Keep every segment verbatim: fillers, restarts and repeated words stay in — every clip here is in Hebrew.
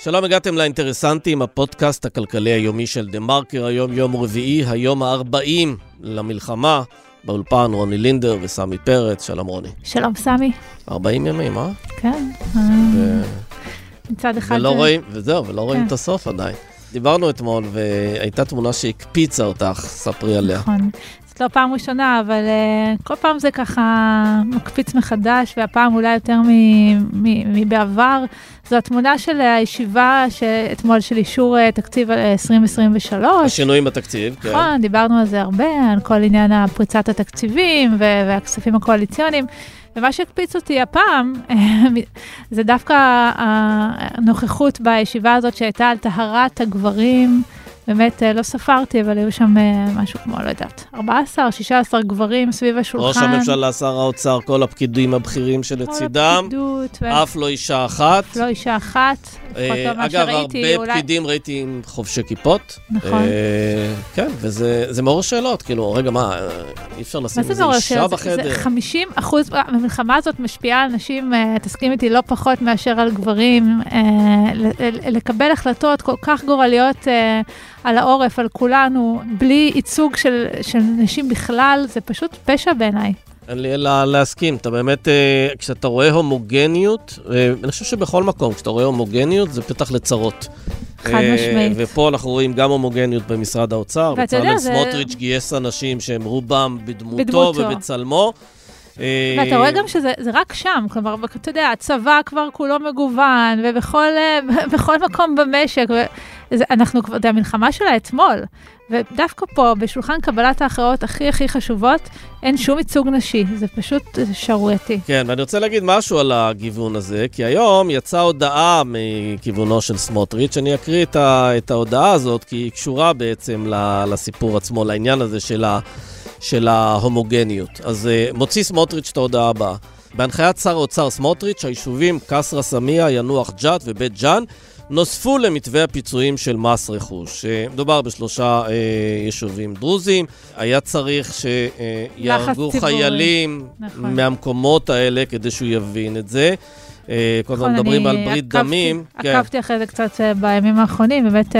שלום, הגעתם לאינטרסנטים, הפודקאסט הכלכלי היומי של דה מרקר. היום יום רביעי, היום ה-ארבעים למלחמה. באולפן רוני לינדר וסמי פרץ. שלום רוני. שלום סמי. ארבעים ימים, אה? כן. מצד אחד. וזהו, ולא רואים את הסוף עדיין. דיברנו אתמול והייתה תמונה שהקפיצה אותך, ספרי עליה. נכון. זאת לא פעם ראשונה, אבל כל פעם זה ככה מקפיץ מחדש, והפעם אולי יותר מבעבר. זו התמונה של הישיבה אתמול של אישור תקציב עשרים עשרים ושלוש. השינויים בתקציב, כן. נכון, דיברנו על זה הרבה, על כל עניין הפריצת התקציבים והכספים הקואליציוניים. ומה שהקפיץ אותי הפעם, זה דווקא הנוכחות בישיבה הזאת שהייתה על טהרת הגברים. באמת לא ספרתי, אבל היו שם משהו כמו, לא יודעת, ארבעה עשר, שישה עשר גברים סביב השולחן. ראש הממשלה, שר האוצר, כל הפקידים הבכירים שלצידם. כל הפקידות. אף לא אישה אחת. אף לא אישה אחת. אגב, הרבה פקידים ראיתי עם חובשי כיפות. נכון. כן, וזה מעורר שאלות. כאילו, רגע, מה, אי אפשר לשים איזה אישה בחדר. חמישים אחוז המלחמה הזאת משפיעה על נשים, תסכים איתי, לא פחות מאשר על גברים. לקבל החלטות כל כך גורליות על העורף, על כולנו, בלי ייצוג של, של נשים בכלל, זה פשוט פשע בעיניי. אין לי אלא להסכים, אתה באמת, כשאתה רואה הומוגניות, אני חושב שבכל מקום, כשאתה רואה הומוגניות, זה פתח לצרות. חד משמעית. ופה אנחנו רואים גם הומוגניות במשרד האוצר, בצלם סמוטריץ' גייס אנשים שהם רובם בדמותו ובצלמו, ואתה רואה גם שזה רק שם, כלומר, אתה יודע, הצבא כבר כולו מגוון, ובכל מקום במשק, אנחנו כבר, זה המלחמה שלה אתמול, ודווקא פה, בשולחן קבלת ההכרעות הכי הכי חשובות, אין שום ייצוג נשי, זה פשוט שערורייתי. כן, ואני רוצה להגיד משהו על הגיוון הזה, כי היום יצאה הודעה מכיוונו של סמוטריץ', שאני אקריא את ההודעה הזאת, כי היא קשורה בעצם לסיפור עצמו, לעניין הזה של ה... של ההומוגניות. אז מוציא סמוטריץ' את ההודעה הבאה. בהנחיית שר האוצר סמוטריץ', היישובים קסרה סמיה, ינוח ג'ת ובית ג'אן נוספו למתווה הפיצויים של מס רכוש. מדובר בשלושה יישובים דרוזים. היה צריך שיהרגו חיילים מהמקומות האלה כדי שהוא יבין את זה. כל הזמן מדברים על ברית דמים. עקבתי אחרי זה קצת בימים האחרונים, באמת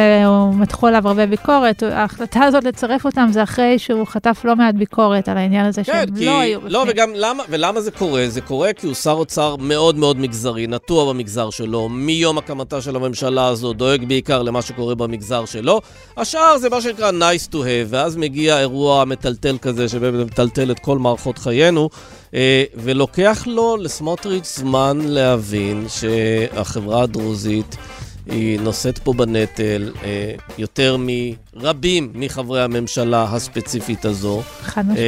מתחו עליו הרבה ביקורת, ההחלטה הזאת לצרף אותם זה אחרי שהוא חטף לא מעט ביקורת על העניין הזה שהם לא היו בפנים. לא, וגם למה זה קורה? זה קורה כי הוא שר אוצר מאוד מאוד מגזרי, נטוע במגזר שלו, מיום הקמתה של הממשלה הזו, דואג בעיקר למה שקורה במגזר שלו, השאר זה מה שנקרא nice to have, ואז מגיע אירוע מטלטל כזה, שבאמת מטלטל את כל מערכות חיינו, ולוקח לו לסמוטריץ' זמן להבין שהחברה הדרוזית היא נושאת פה בנטל יותר מרבים מחברי הממשלה הספציפית הזו. חד משמעית.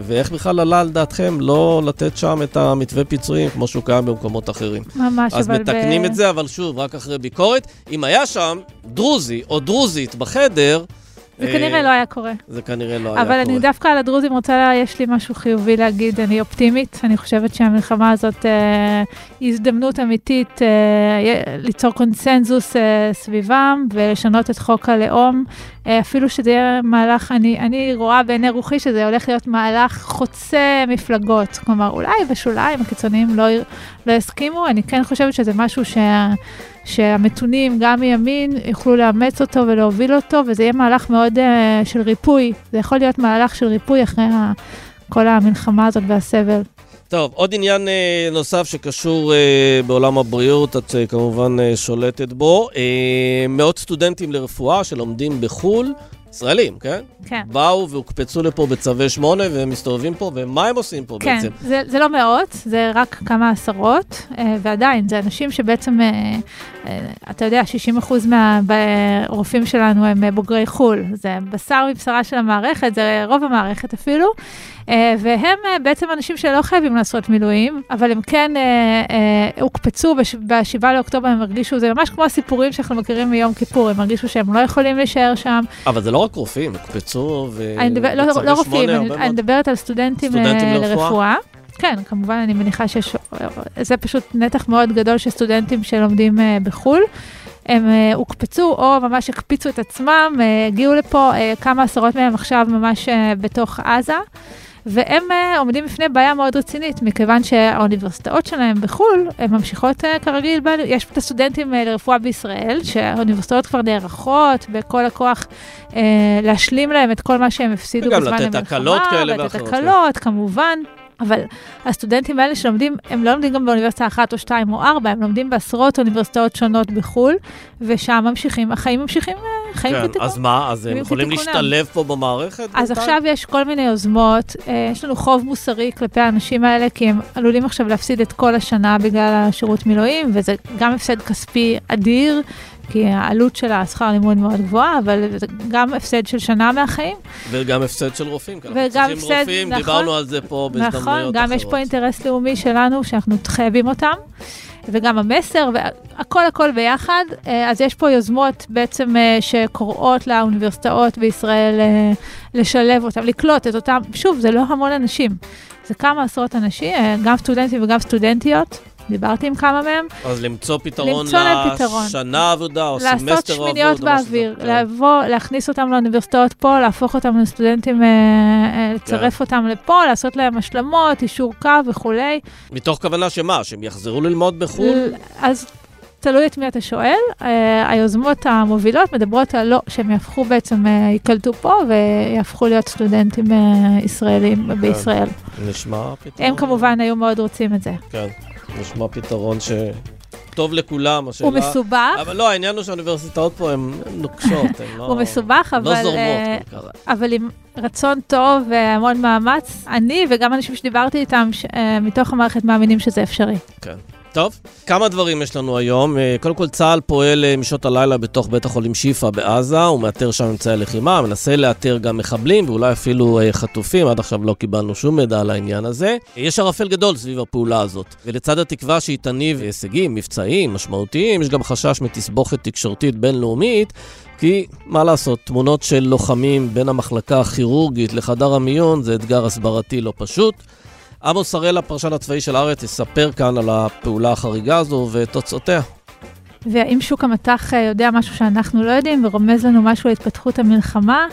ואיך בכלל עלה על דעתכם לא לתת שם את המתווה פיצויים כמו שהוא קיים במקומות אחרים. ממש. אז מתקנים ב... את זה, אבל שוב, רק אחרי ביקורת. אם היה שם דרוזי או דרוזית בחדר, זה כנראה לא היה קורה. זה כנראה לא היה קורה. אבל אני דווקא על הדרוזים רוצה, יש לי משהו חיובי להגיד, אני אופטימית, אני חושבת שהמלחמה הזאת היא הזדמנות אמיתית ליצור קונצנזוס סביבם, ולשנות את חוק הלאום, אפילו שזה יהיה מהלך, אני רואה בעיני רוחי שזה הולך להיות מהלך חוצה מפלגות, כלומר אולי בשוליים הקיצוניים לא יסכימו, אני כן חושבת שזה משהו ש... שהמתונים גם מימין יוכלו לאמץ אותו ולהוביל אותו, וזה יהיה מהלך מאוד uh, של ריפוי. זה יכול להיות מהלך של ריפוי אחרי ה- כל המלחמה הזאת והסבל. טוב, עוד עניין uh, נוסף שקשור uh, בעולם הבריאות, את uh, כמובן uh, שולטת בו. Uh, מאות סטודנטים לרפואה שלומדים בחול, ישראלים, כן? כן. באו והוקפצו לפה בצווי שמונה, והם מסתובבים פה, ומה הם עושים פה כן. בעצם? כן, זה, זה לא מאות, זה רק כמה עשרות, ועדיין, זה אנשים שבעצם, אתה יודע, שישים אחוז מהרופאים שלנו הם בוגרי חול, זה בשר מבשרה של המערכת, זה רוב המערכת אפילו, והם בעצם אנשים שלא חייבים לעשות מילואים, אבל הם כן הוקפצו בשבעה לאוקטובר, הם הרגישו, זה ממש כמו הסיפורים שאנחנו מכירים מיום כיפור, הם הרגישו שהם לא יכולים להישאר שם. אבל זה לא רק רופאים, הוקפצו ו... לא רופאים, אני מדברת על סטודנטים לרפואה. כן, כמובן אני מניחה שיש... זה פשוט נתח מאוד גדול של סטודנטים שלומדים בחול, הם הוקפצו או ממש הקפיצו את עצמם, הגיעו לפה כמה עשרות מהם עכשיו ממש בתוך עזה, והם עומדים בפני בעיה מאוד רצינית, מכיוון שהאוניברסיטאות שלהם בחול, הן ממשיכות כרגיל, יש את הסטודנטים לרפואה בישראל, שהאוניברסיטאות כבר נערכות בכל הכוח להשלים להם את כל מה שהם הפסידו בזמן המלחמה, וגם לתת הקלות כאלה ואחרות. לתת הקלות, כמובן. אבל הסטודנטים האלה שלומדים, הם לא לומדים גם באוניברסיטה אחת או שתיים או ארבע, הם לומדים בעשרות אוניברסיטאות שונות בחול, ושם ממשיכים, החיים ממשיכים, חיים כן, כתיקון. אז מה, אז הם יכולים להשתלב פה במערכת? אז עכשיו אותם? יש כל מיני יוזמות, יש לנו חוב מוסרי כלפי האנשים האלה, כי הם עלולים עכשיו להפסיד את כל השנה בגלל השירות מילואים, וזה גם הפסד כספי אדיר, כי העלות של השכר לימוד מאוד גבוהה, אבל זה גם הפסד של שנה מהחיים. וגם הפסד של רופאים. וגם הפסד, רופאים, נכון. דיברנו על זה פה בהזדמנויות נכון, אחרות. נכון, גם יש פה אינטרס לאומי שלנו, שאנחנו חייבים אותם, וגם המסר, והכל הכל ביחד. אז יש פה יוזמות בעצם שקוראות לאוניברסיטאות בישראל לשלב אותם, לקלוט את אותם. שוב, זה לא המון אנשים. זה כמה עשרות אנשים, גם סטודנטים וגם סטודנטיות. דיברתי עם כמה מהם. אז למצוא פתרון לשנה עבודה או סמסטר עבודה. לעשות שמיניות באוויר, להכניס אותם לאוניברסיטאות פה, להפוך אותם לסטודנטים, לצרף אותם לפה, לעשות להם השלמות, אישור קו וכו'. מתוך כוונה שמה? שהם יחזרו ללמוד בחו"ל? אז תלוי את מי אתה שואל. היוזמות המובילות מדברות על לא, שהם יהפכו בעצם, יקלטו פה ויהפכו להיות סטודנטים ישראלים בישראל. נשמע פתרון. הם כמובן היו מאוד רוצים את זה. כן. נשמע פתרון שטוב לכולם. השאלה... הוא מסובך. אבל לא, העניין הוא שהאוניברסיטאות פה הן נוקשות. הן לא... הוא מסובך, אבל... לא זורמות. Uh, אבל עם רצון טוב והמון מאמץ, אני וגם אנשים שדיברתי איתם ש... uh, מתוך המערכת מאמינים שזה אפשרי. כן. טוב, כמה דברים יש לנו היום. קודם כל, צה"ל פועל משעות הלילה בתוך בית החולים שיפא בעזה, הוא מאתר שם אמצעי לחימה, מנסה לאתר גם מחבלים ואולי אפילו חטופים, עד עכשיו לא קיבלנו שום מידע על העניין הזה. יש ערפל גדול סביב הפעולה הזאת, ולצד התקווה שהיא תניב הישגים, מבצעים, משמעותיים, יש גם חשש מתסבוכת תקשורתית בינלאומית, כי מה לעשות, תמונות של לוחמים בין המחלקה הכירורגית לחדר המיון, זה אתגר הסברתי לא פשוט. עמוס הראל, הפרשן הצבאי של הארץ, יספר כאן על הפעולה החריגה הזו ותוצאותיה. ואם שוק המתח יודע משהו שאנחנו לא יודעים ורומז לנו משהו להתפתחות המלחמה,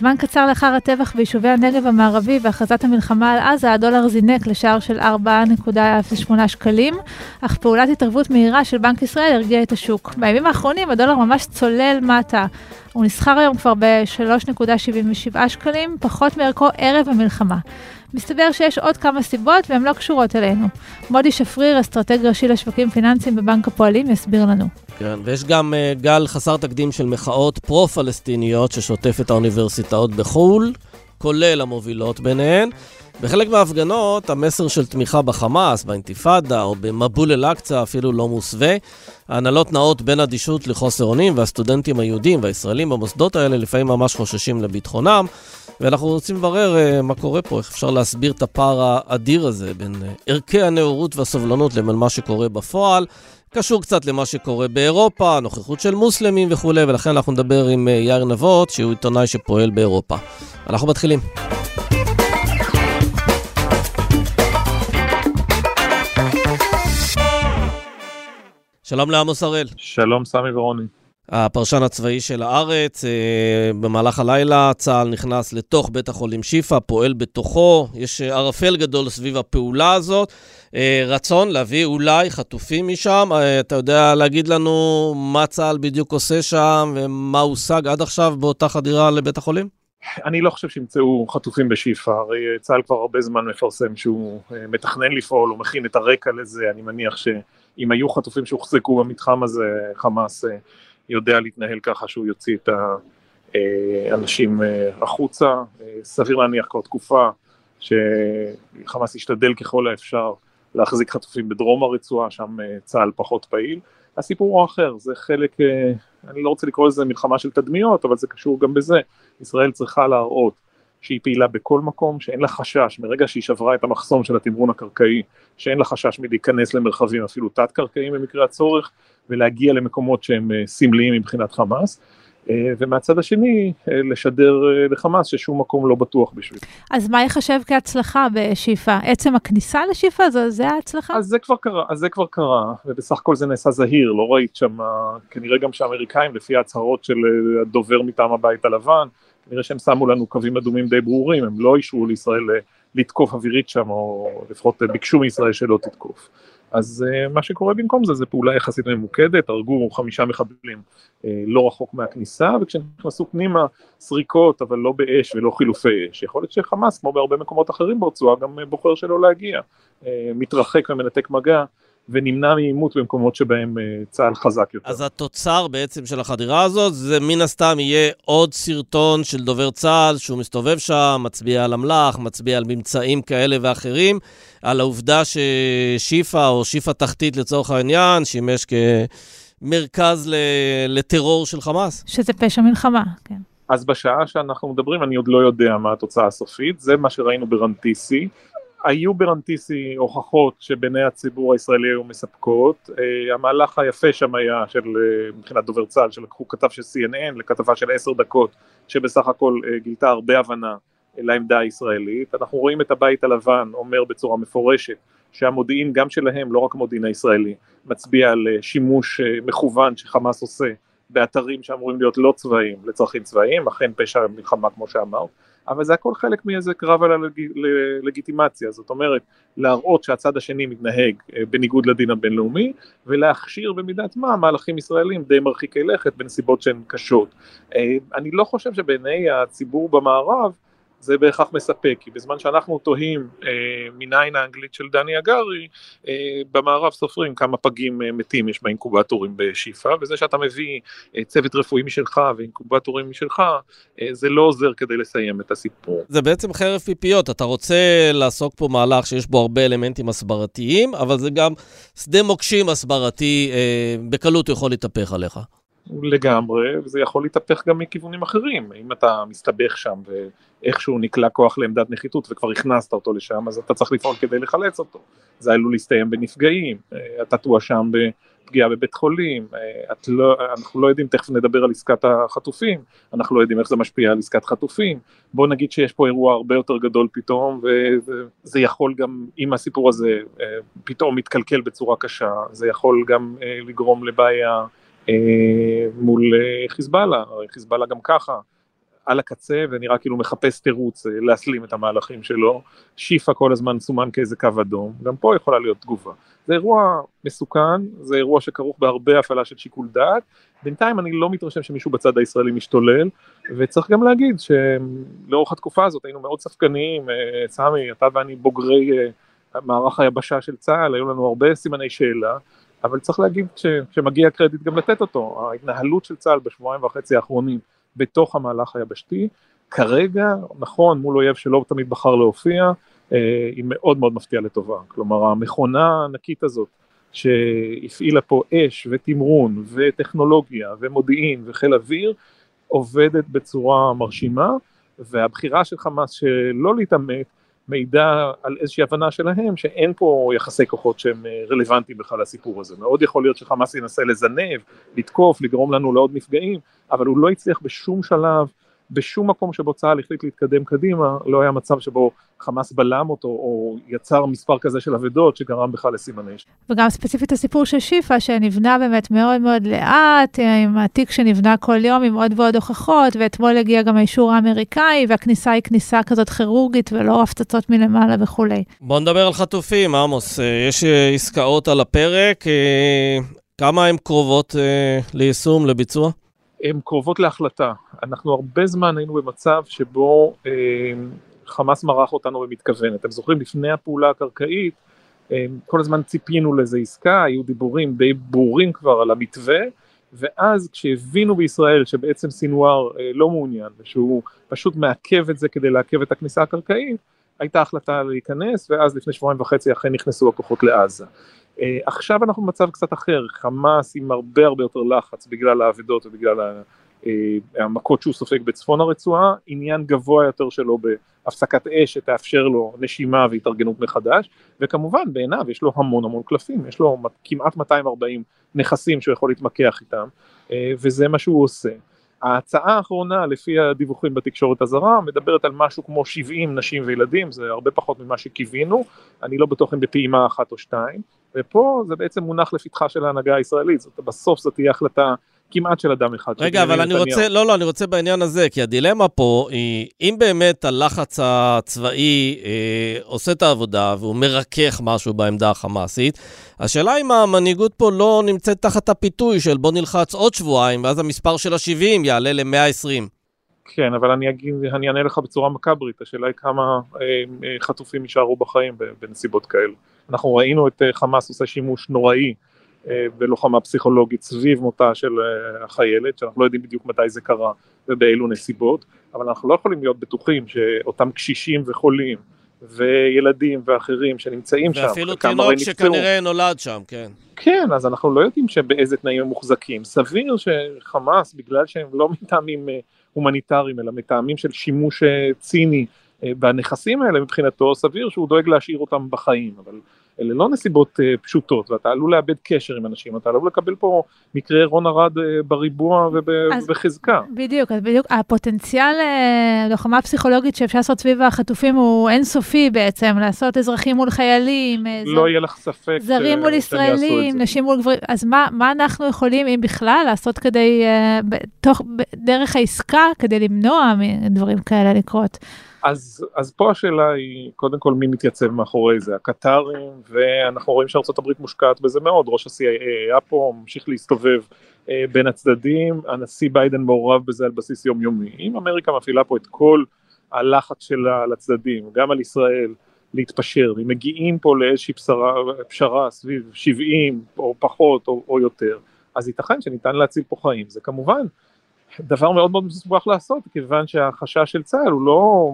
זמן קצר לאחר הטבח ביישובי הנגב המערבי והכרזת המלחמה על עזה, הדולר זינק לשער של ארבע נקודה אפס שמונה שקלים, אך פעולת התערבות מהירה של בנק ישראל הרגיעה את השוק. בימים האחרונים הדולר ממש צולל מטה. הוא נסחר היום כבר ב-שלוש נקודה שבעים ושבע שקלים, פחות מערכו ערב המלחמה. מסתבר שיש עוד כמה סיבות והן לא קשורות אלינו. מודי שפריר, אסטרטג ראשי לשווקים פיננסיים בבנק הפועלים, יסביר לנו. כן, ויש גם uh, גל חסר תקדים של מחאות פרו-פלסטיניות ששוטף את האוניברסיטאות בחול, כולל המובילות ביניהן. בחלק מההפגנות, המסר של תמיכה בחמאס, באינתיפאדה או במבול אל אקצה אפילו לא מוסווה. ההנהלות נעות בין אדישות לחוסר אונים, והסטודנטים היהודים והישראלים במוסדות האלה לפעמים ממש חוששים לביטחונם. ואנחנו רוצים לברר מה קורה פה, איך אפשר להסביר את הפער האדיר הזה בין ערכי הנאורות והסובלנות לבין מה שקורה בפועל, קשור קצת למה שקורה באירופה, נוכחות של מוסלמים וכו', ולכן אנחנו נדבר עם יאיר נבות, שהוא עיתונאי שפועל באירופה. אנחנו מתחילים. שלום לעמוס הראל. שלום סמי ורוני. הפרשן הצבאי של הארץ, במהלך הלילה צה"ל נכנס לתוך בית החולים שיפא, פועל בתוכו, יש ערפל גדול סביב הפעולה הזאת, רצון להביא אולי חטופים משם, אתה יודע להגיד לנו מה צה"ל בדיוק עושה שם ומה הושג עד עכשיו באותה חדירה לבית החולים? אני לא חושב שימצאו חטופים בשיפא, הרי צה"ל כבר הרבה זמן מפרסם שהוא מתכנן לפעול, הוא מכין את הרקע לזה, אני מניח שאם היו חטופים שהוחזקו במתחם הזה, חמאס יודע להתנהל ככה שהוא יוציא את האנשים החוצה, סביר להניח כבר תקופה שחמאס ישתדל ככל האפשר להחזיק חטופים בדרום הרצועה, שם צה"ל פחות פעיל. הסיפור הוא אחר, זה חלק, אני לא רוצה לקרוא לזה מלחמה של תדמיות, אבל זה קשור גם בזה, ישראל צריכה להראות שהיא פעילה בכל מקום, שאין לה חשש, מרגע שהיא שברה את המחסום של התמרון הקרקעי, שאין לה חשש מלהיכנס למרחבים, אפילו תת-קרקעיים במקרה הצורך, ולהגיע למקומות שהם סמליים מבחינת חמאס, ומהצד השני, לשדר לחמאס ששום מקום לא בטוח בשביל. אז מה יחשב כהצלחה בשיפא? עצם הכניסה לשיפא, זה ההצלחה? אז זה כבר קרה, אז זה כבר קרה, ובסך הכל זה נעשה זהיר, לא ראית שם, כנראה גם שהאמריקאים, לפי ההצהרות של הדובר מטעם הבית הלבן, נראה שהם שמו לנו קווים אדומים די ברורים, הם לא אישרו לישראל לתקוף אווירית שם, או לפחות ביקשו מישראל שלא תתקוף. אז מה שקורה במקום זה, זה פעולה יחסית ממוקדת, הרגו חמישה מחבלים לא רחוק מהכניסה, וכשנכנסו פנימה סריקות, אבל לא באש ולא חילופי אש, יכול להיות שחמאס, כמו בהרבה מקומות אחרים ברצועה, גם בוחר שלא להגיע, מתרחק ומנתק מגע, ונמנע מעימות במקומות שבהם צה"ל חזק יותר. אז התוצר בעצם של החדירה הזאת, זה מן הסתם יהיה עוד סרטון של דובר צה"ל, שהוא מסתובב שם, מצביע על המלח, מצביע על ממצאים כאלה ואחרים, על העובדה ששיפא או שיפא תחתית לצורך העניין, שימש כמרכז לטרור של חמאס. שזה פשע מלחמה, כן. אז בשעה שאנחנו מדברים, אני עוד לא יודע מה התוצאה הסופית, זה מה שראינו ברנטיסי, היו ברנטיסי הוכחות שבני הציבור הישראלי היו מספקות, המהלך היפה שם היה של מבחינת דובר צה"ל, שלקחו כתב של סי אן אן לכתבה של עשר דקות, שבסך הכל גילתה הרבה הבנה לעמדה הישראלית, אנחנו רואים את הבית הלבן אומר בצורה מפורשת, שהמודיעין גם שלהם, לא רק המודיעין הישראלי, מצביע על שימוש מכוון שחמאס עושה, באתרים שאמורים להיות לא צבאיים, לצרכים צבאיים, אכן פשע מלחמה כמו שאמרת, אבל זה הכל חלק מאיזה קרב על הלגיטימציה, זאת אומרת, להראות שהצד השני מתנהג בניגוד לדין הבינלאומי, ולהכשיר במידת מה מהלכים ישראלים די מרחיקי לכת בנסיבות שהן קשות. אני לא חושב שבעיני הציבור במערב, זה בהכרח מספק, כי בזמן שאנחנו תוהים אה, מניין האנגלית של דני אגרי, אה, במערב סופרים כמה פגים אה, מתים יש באינקובטורים בשיפא, וזה שאתה מביא אה, צוות רפואי משלך ואינקובטורים משלך, אה, זה לא עוזר כדי לסיים את הסיפור. זה בעצם חרב פיפיות, אתה רוצה לעסוק פה מהלך שיש בו הרבה אלמנטים הסברתיים, אבל זה גם שדה מוקשים הסברתי, אה, בקלות יכול להתהפך עליך. לגמרי, וזה יכול להתהפך גם מכיוונים אחרים, אם אתה מסתבך שם ואיכשהו נקלע כוח לעמדת נחיתות וכבר הכנסת אותו לשם, אז אתה צריך לפעול כדי לחלץ אותו, זה עלול להסתיים בנפגעים, אתה תואשם בפגיעה בבית חולים, לא, אנחנו לא יודעים, תכף נדבר על עסקת החטופים, אנחנו לא יודעים איך זה משפיע על עסקת חטופים, בוא נגיד שיש פה אירוע הרבה יותר גדול פתאום, וזה יכול גם, אם הסיפור הזה פתאום מתקלקל בצורה קשה, זה יכול גם לגרום לבעיה, מול חיזבאללה, חיזבאללה גם ככה, על הקצה, ונראה כאילו מחפש תירוץ להסלים את המהלכים שלו, שיפא כל הזמן סומן כאיזה קו אדום, גם פה יכולה להיות תגובה. זה אירוע מסוכן, זה אירוע שכרוך בהרבה הפעלה של שיקול דעת, בינתיים אני לא מתרשם שמישהו בצד הישראלי משתולל, וצריך גם להגיד שלאורך התקופה הזאת היינו מאוד ספקניים, סמי, אתה ואני בוגרי מערך היבשה של צה"ל, היו לנו הרבה סימני שאלה, אבל צריך להגיד שמגיע קרדיט גם לתת אותו, ההתנהלות של צה"ל בשבועיים וחצי האחרונים בתוך המהלך היבשתי, כרגע, נכון, מול אויב שלא תמיד בחר להופיע, היא מאוד מאוד מפתיעה לטובה, כלומר המכונה הענקית הזאת, שהפעילה פה אש ותמרון וטכנולוגיה ומודיעין וחיל אוויר, עובדת בצורה מרשימה, והבחירה של חמאס שלא להתאמת, מידע על איזושהי הבנה שלהם, שאין פה יחסי כוחות שהם רלוונטיים בכלל לסיפור הזה. מאוד יכול להיות שחמאס ינסה לזנב, לתקוף, לגרום לנו לעוד נפגעים, אבל הוא לא הצליח בשום שלב, בשום מקום שבו צה"ל החליט להתקדם קדימה, לא היה מצב שבו חמאס בלם אותו, או יצר מספר כזה של עבדות, שגרם בכלל לסימני אש. וגם ספציפית הסיפור של שיפא, שנבנה באמת מאוד מאוד לאט, עם התיק שנבנה כל יום, עם עוד ועוד הוכחות, ואתמול הגיע גם האישור האמריקאי, והכניסה היא כניסה כזאת כירורגית, ולא הפצצות מלמעלה וכו'. בוא נדבר על חטופים, עמוס. יש עסקאות על הפרק, כמה הן קרובות ליישום, לביצוע? הן קרובות להחלטה. אנחנו הרבה זמן היינו במצב שבו אה, חמאס מרח אותנו במתכוון. אתם זוכרים, לפני הפעולה הקרקעית, אה, כל הזמן ציפינו לזה עסקה, היו דיבורים די ברורים כבר על המתווה, ואז כשהבינו בישראל שבעצם סינואר אה, לא מעוניין, ושהוא פשוט מעכב את זה כדי לעכב את הכניסה הקרקעית, הייתה החלטה להיכנס, ואז לפני שבועיים וחצי אכן נכנסו הכוחות לעזה. עכשיו אנחנו במצב קצת אחר, חמאס עם הרבה הרבה יותר לחץ בגלל העבדות ובגלל המכות שהוא סופג בצפון הרצועה, עניין גבוה יותר שלו בהפסקת אש שתאפשר לו נשימה והתארגנות מחדש, וכמובן בעיניו יש לו המון המון קלפים, יש לו כמעט מאתיים וארבעים נכסים שהוא יכול להתמקח איתם, וזה מה שהוא עושה. ההצעה האחרונה, לפי הדיווחים בתקשורת הזרה, מדברת על משהו כמו שבעים נשים וילדים, זה הרבה פחות ממה שקיווינו, אני לא בטוח אם בפעימה אחת או שתיים, ופה זה בעצם מונח לפתחה של ההנהגה הישראלית, זאת, בסוף זאת תהיה החלטה כמעט של אדם אחד. רגע, אבל אני רוצה, לא, לא, אני רוצה בעניין הזה, כי הדילמה פה היא, אם באמת הלחץ הצבאי אה, עושה את העבודה, והוא מרקח משהו בעמדה החמאסית, השאלה אם המנהיגות פה לא נמצאת תחת הפיתוי של בוא נלחץ עוד שבועיים, ואז המספר של ה-שבעים יעלה ל-מאה ועשרים. כן, אבל אני, אני אענה לך בצורה מקברית, השאלה היא כמה אה, אה, חטופים יישארו בחיים בנסיבות כאלו. אנחנו ראינו את אה, חמאס עושה שימוש נוראי, בלוחמה פסיכולוגית סביב מותה של החיילת, שאנחנו לא יודעים בדיוק מתי זה קרה ובאילו נסיבות, אבל אנחנו לא יכולים להיות בטוחים שאותם קשישים וחולים וילדים ואחרים שנמצאים שם, ואפילו תינוק שכנראה נולד שם, כן. כן, אז אנחנו לא יודעים שבאיזה תנאים הם מוחזקים. סביר שחמאס, בגלל שהם לא מטעמים הומניטריים, אלא מטעמים של שימוש ציני בנכסים האלה מבחינתו, סביר שהוא דואג להשאיר אותם בחיים, אבל אלה לא נסיבות פשוטות, ואתה עלול לאבד קשר עם אנשים, אתה עלול לקבל פה מקרה רון ארד בריבוע ובחזקה. בדיוק, אז בדיוק, הפוטנציאל לוחמה פסיכולוגית שאפשר לעשות סביב החטופים הוא אינסופי בעצם, לעשות אזרחים מול חיילים, לא יהיה לך ספק, זרים מול ישראלים, נשים מול גברים, אז מה אנחנו יכולים, אם בכלל, לעשות כדי, דרך העסקה, כדי למנוע דברים כאלה לקרות? אז, אז פה השאלה היא, קודם כל, מי מתייצב מאחורי זה? הקטרים, ואנחנו רואים שארצות הברית מושקעת בזה מאוד, ראש ה-סי איי איי היה פה, ממשיך להסתובב אה, בין הצדדים, הנשיא ביידן מעורב בזה על בסיס יומיומי. אם אמריקה מפעילה פה את כל הלחץ שלה על הצדדים, גם על ישראל להתפשר, אם מגיעים פה לאיזושהי פשרה, פשרה סביב שבעים או פחות או, או יותר, אז ייתכן שניתן להציל פה חיים, זה כמובן. דבר מאוד מאוד מסובך לעשות, כיוון שהחשש של צה"ל הוא לא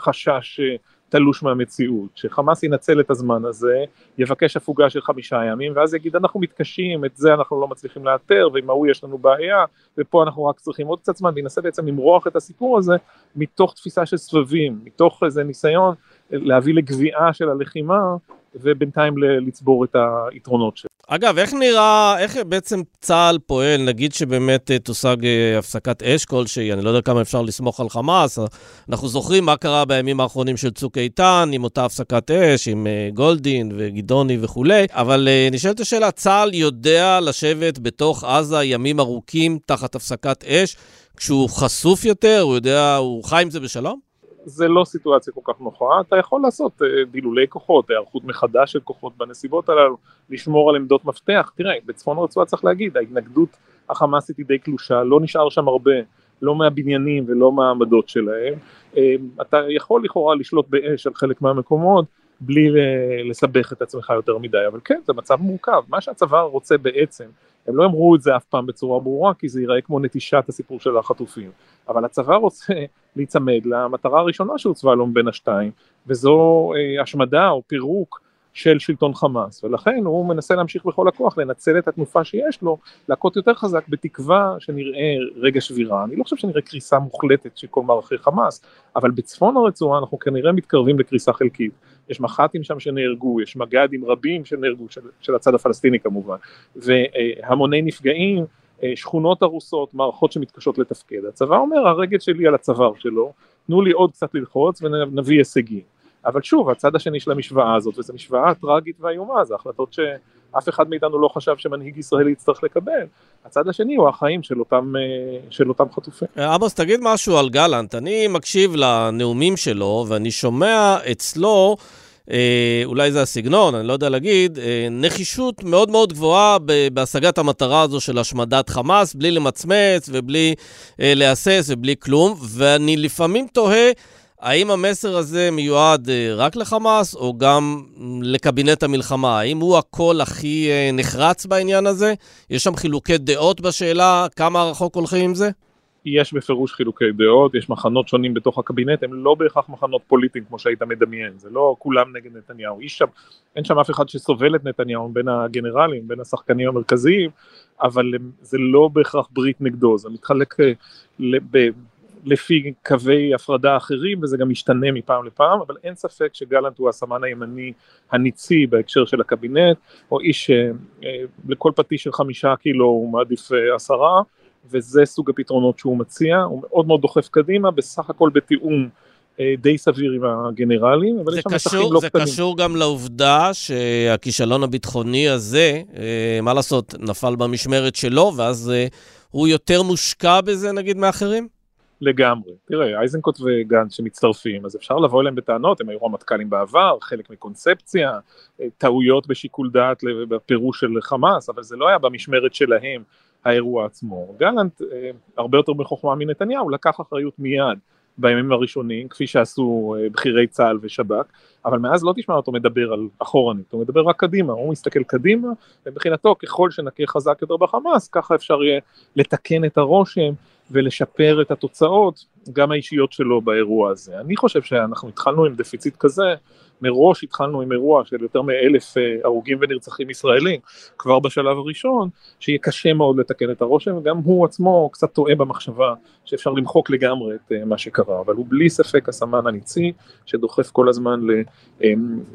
חשש תלוש מהמציאות, שחמאס ינצל את הזמן הזה, יבקש הפוגה של חמישה ימים, ואז יגיד, אנחנו מתקשים, את זה אנחנו לא מצליחים לאתר, ועם ההוא יש לנו בעיה, ופה אנחנו רק צריכים עוד קצת זמן, וינסה בעצם למרוח את הסיפור הזה, מתוך תפיסה של סבבים, מתוך איזה ניסיון להביא לגביעה של הלחימה, ובינתיים לצבור את היתרונות שלו. אגב, איך נראה, איך בעצם צה"ל פועל, נגיד שבאמת תושג הפסקת אש כלשהי, אני לא יודע כמה אפשר לסמוך על חמאס, אנחנו זוכרים מה קרה בימים האחרונים של צוק איתן, עם אותה הפסקת אש, עם גולדין וגדעוני וכו', אבל נשאלת השאלה, צה"ל יודע לשבת בתוך עזה ימים ארוכים תחת הפסקת אש, כשהוא חשוף יותר, הוא יודע, הוא חי עם זה בשלום? זה לא סיטואציה כל כך נוחה, אתה יכול לעשות דילולי כוחות, הערכות מחדש של כוחות בנסיבות הללו, לשמור על עמדות מפתח, תראה, בצפון הרצועה צריך להגיד, ההתנגדות החמאסית היא די קלושה, לא נשאר שם הרבה, לא מהבניינים ולא מהעמדות שלהם, אתה יכול לכאורה לשלוט באש על חלק מהמקומות, בלי לסבך את עצמך יותר מדי, אבל כן, זה מצב מורכב, מה שהצבא רוצה בעצם, הם לא אמרו את זה אף פעם בצורה ברורה, כי זה ייראה כמו נטישת הסיפור של החטופים, אבל הצבא רוצה להיצמד למטרה הראשונה שהוצבה לו בין השתיים, וזו השמדה או פירוק של שלטון חמאס, ולכן הוא מנסה להמשיך בכל הכוח, לנצל את התנופה שיש לו, להכות יותר חזק בתקווה שנראה רגע שבירה, אני לא חושב שנראה קריסה מוחלטת של כל מערכי חמאס, אבל בצפון הרצועה אנחנו כנראה מתקרבים לקריסה חלקית, יש מח"טים שם שנהרגו, יש מג"דים רבים שנהרגו, של, של הצד הפלסטיני כמובן, והמוני נפגעים, שכונות הרוסות, מערכות שמתקשות לתפקד, הצבא אומר, הרגל שלי על הצוואר שלו, תנו לי עוד קצת ללחוץ ונביא הישגים. אבל שוב, הצד השני של המשוואה הזאת, וזו משוואה טרגית והאיומה, זה החלטות שאף אחד מאיתנו לא חשב שמנהיג ישראלי יצטרך לקבל. הצד השני הוא החיים של אותם, של אותם חטופים. עמוס, תגיד משהו על גלנט. אני מקשיב לנאומים שלו, ואני שומע אצלו, אולי זה הסגנון, אני לא יודע להגיד, נחישות מאוד מאוד גבוהה בהשגת המטרה הזו של השמדת חמאס, בלי למצמץ ובלי להסס ובלי כלום, ואני לפעמים תוהה, האם המסר הזה מיועד רק לחמאס או גם לקבינט המלחמה? האם הוא הכל הכי נחרץ בעניין הזה? יש שם חילוקי דעות בשאלה, כמה רחוק הולכים עם זה? יש בפירוש חילוקי דעות, יש מחנות שונים בתוך הקבינט, הם לא בהכרח מחנות פוליטיים כמו שהיית מדמיין, זה לא כולם נגד נתניהו, יש שם, אין שם אף אחד שסובל את נתניהו בין הגנרלים, בין השחקנים המרכזיים, אבל זה לא בהכרח ברית נגדו, זה מתחלק ב... לפי קווי הפרדה אחרים, וזה גם משתנה מפעם לפעם, אבל אין ספק שגלנט הוא הסמן הימני הניצי בהקשר של הקבינט, או איש לכל פטיש של חמישה קילו הוא מעדיף עשרה, וזה סוג הפתרונות שהוא מציע, הוא מאוד מאוד דוחף קדימה, בסך הכל בתיאום די סביר עם הגנרלים, אבל יש שם מתחים לא קטנים. זה קשור גם לעובדה שהכישלון הביטחוני הזה, מה לעשות, נפל במשמרת שלו, ואז הוא יותר מושקע בזה נגיד מאחרים? לגמרי. תראה, אייזנקוט וגנץ שמצטרפים, אז אפשר לבוא אליהם בטענות, הם היו רמטכ"לים בעבר, חלק מקונספציה, טעויות בשיקול דעת בפירוש של חמאס, אבל זה לא היה במשמרת שלהם האירוע עצמו. גלנט, הרבה יותר בחוכמה מנתניהו, לקח אחריות מיד בימים הראשונים, כפי שעשו בחירי צה"ל ושב"כ, אבל מאז לא תשמע אותו מדבר על אחורנית, הוא מדבר רק קדימה, הוא מסתכל קדימה, ובחינתו ככל שנקה חזק יותר בחמאס, ככה אפשר יהיה לתקן את הרושם ולשפר את התוצאות, גם האישיות שלו באירוע הזה. אני חושב שאנחנו התחלנו עם דפיציט כזה, מראש התחלנו עם אירוע של יותר מאלף הרוגים ונרצחים ישראלים, כבר בשלב הראשון, שיהיה קשה מאוד לתקן את הרושם, וגם הוא עצמו קצת טועה במחשבה, שאפשר למחוק לגמרי את מה שקרה, אבל הוא בלי ספק הסמן הניצי, שדוחף כל הזמן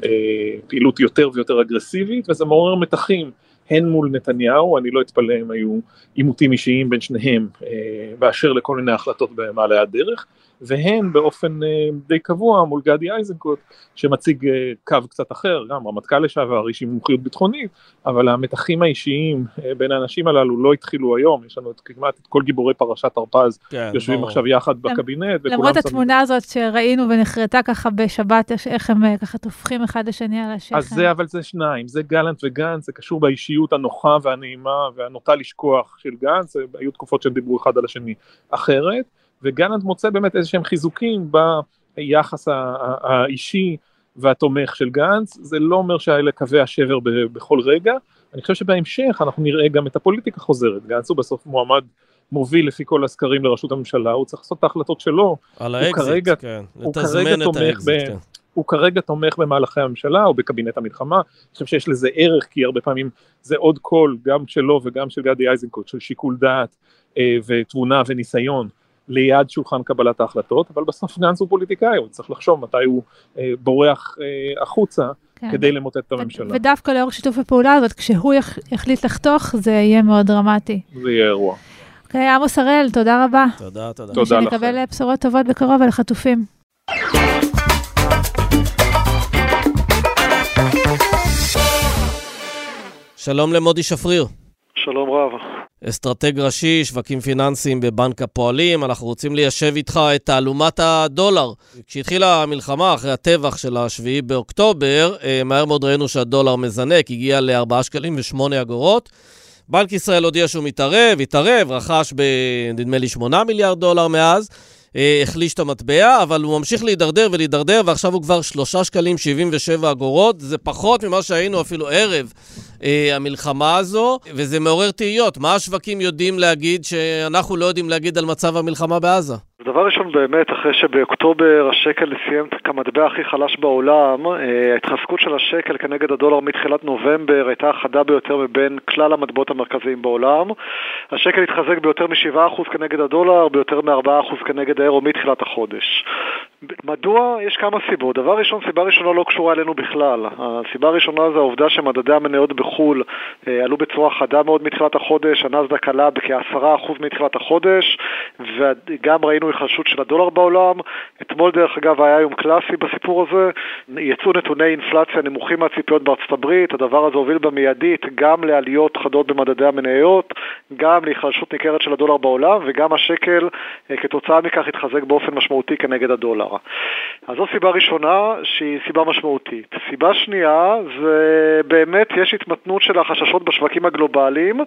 לפעילות יותר ויותר אגרסיבית, וזה מעורר מתחים, הן מול נתניהו, אני לא אתפלא אם היו עימותים אישיים בין שניהם, באשר לכל מיני החלטות במעלה הדרך, והן באופן די קבוע מול גדי אייזנקוט, שמציג קו קצת אחר, גם רמטכ"ל לשעבר, איש עם מומחיות ביטחונית, אבל המתחים האישיים בין האנשים הללו לא התחילו היום, יש לנו כמעט את כל גיבורי פרשת הרפז, כן, יושבים ברור. עכשיו יחד בקבינט. למרות התמונה הזאת שראינו ונחרטה ככה בשבת, איך הם ככה תופכים אחד לשני על השכם. אז זה, אבל זה שניים, זה גלנט וגנץ, זה קשור באישיות הנוחה והנעימה והנוטה לשכוח של גנץ, היו תקופות שהם דיברו אחד על השני אחרת, וגלנט מוצא באמת איזשהם חיזוקים ביחס האישי והתומך של גנץ, זה לא אומר שהאלה קווי השבר בכל רגע, אני חושב שבהמשך אנחנו נראה גם את הפוליטיקה חוזרת, גנץ הוא בסוף מועמד מוביל לפי כל הסקרים לראשות הממשלה, הוא צריך לעשות את ההחלטות שלו, על האקזיט, כן, לתזמן את האקזיט, כן. הוא כרגע תומך במהלכי הממשלה, או בקבינט המלחמה, אני חושב שיש לזה ערך, כי הרבה פעמים זה עוד קול, גם שלו וגם של גדי אייזנקוט, של שיקול דעת ותבונה וניסיון, ליד שולחן קבלת ההחלטות, אבל בסוף גנץ הוא פוליטיקאי, הוא צריך לחשוב מתי הוא אה, בורח אה, החוצה, כן. כדי למוטט את הממשלה. ו- ודווקא לאור שיתוף הפעולה הזאת, כשהוא יח- יחליט לחתוך, זה יהיה מאוד דרמטי. זה יהיה אירוע. אוקיי, עמוס הראל, תודה רבה. תודה, תודה. תודה לכם. שנקבל בשורות טובות בקרוב על החטופים. שלום למודי שפריר. שלום רב. אסטרטג ראשי, שווקים פיננסיים בבנק הפועלים, אנחנו רוצים ליישב איתך את תעלומת הדולר. כשהתחילה המלחמה אחרי הטבח של השביעי באוקטובר, מהר מאוד ראינו שהדולר מזנק, הגיע לארבעה שקלים ושמונה אגורות. בנק ישראל הודיע שהוא מתערב, התערב, רכש בנדמה לי שמונה מיליארד דולר מאז, החליש את המטבע, אבל הוא ממשיך להידרדר ולהידרדר, ועכשיו הוא כבר שלושה שקלים שבעים ושבע אגורות, זה פחות ממה שהיינו אפילו ערב אה, המלחמה הזו, וזה מעורר תהיות. מה השווקים יודעים להגיד שאנחנו לא יודעים להגיד על מצב המלחמה בעזה? דבר ראשון באמת, אחרי שבאוקטובר השקל סיים כמטבע הכי חלש בעולם, ההתחזקות של השקל כנגד הדולר מתחילת נובמבר הייתה החדה ביותר מבין כלל המטבעות המרכזיים בעולם. השקל התחזק ביותר מ-שבעה אחוז כנגד הדולר, ביותר מ-ארבעה אחוז כנגד האירו מתחילת החודש. מדוע? יש כמה סיבות. דבר ראשון, סיבה ראשונה לא קשורה אלינו בכלל. הסיבה הראשונה זה העובדה שמדדי המניות בחול עלו בצורה חדה מאוד מתחילת החודש, הנאסד"ק עלה בכ-עשרה אחוז מתחילת החודש, וגם ראינו חשות של הדולר בעולם. אתמול דרך אגב היה יום קלאסי בסיפור הזה, יצאו נתוני אינפלציה נמוכים מהציפיות בארצות הברית, הדבר הזה הוביל במיידית גם לעליות חדות במדדי המניות, גם להיחלשות ניכרת של הדולר בעולם, וגם השקל כתוצאה מכך התחזק באופן משמעותי כנגד הדולר. אז זו סיבה ראשונה שהיא סיבה משמעותית. סיבה שנייה זה באמת יש התמתנות של החששות בשווקים הגלובליים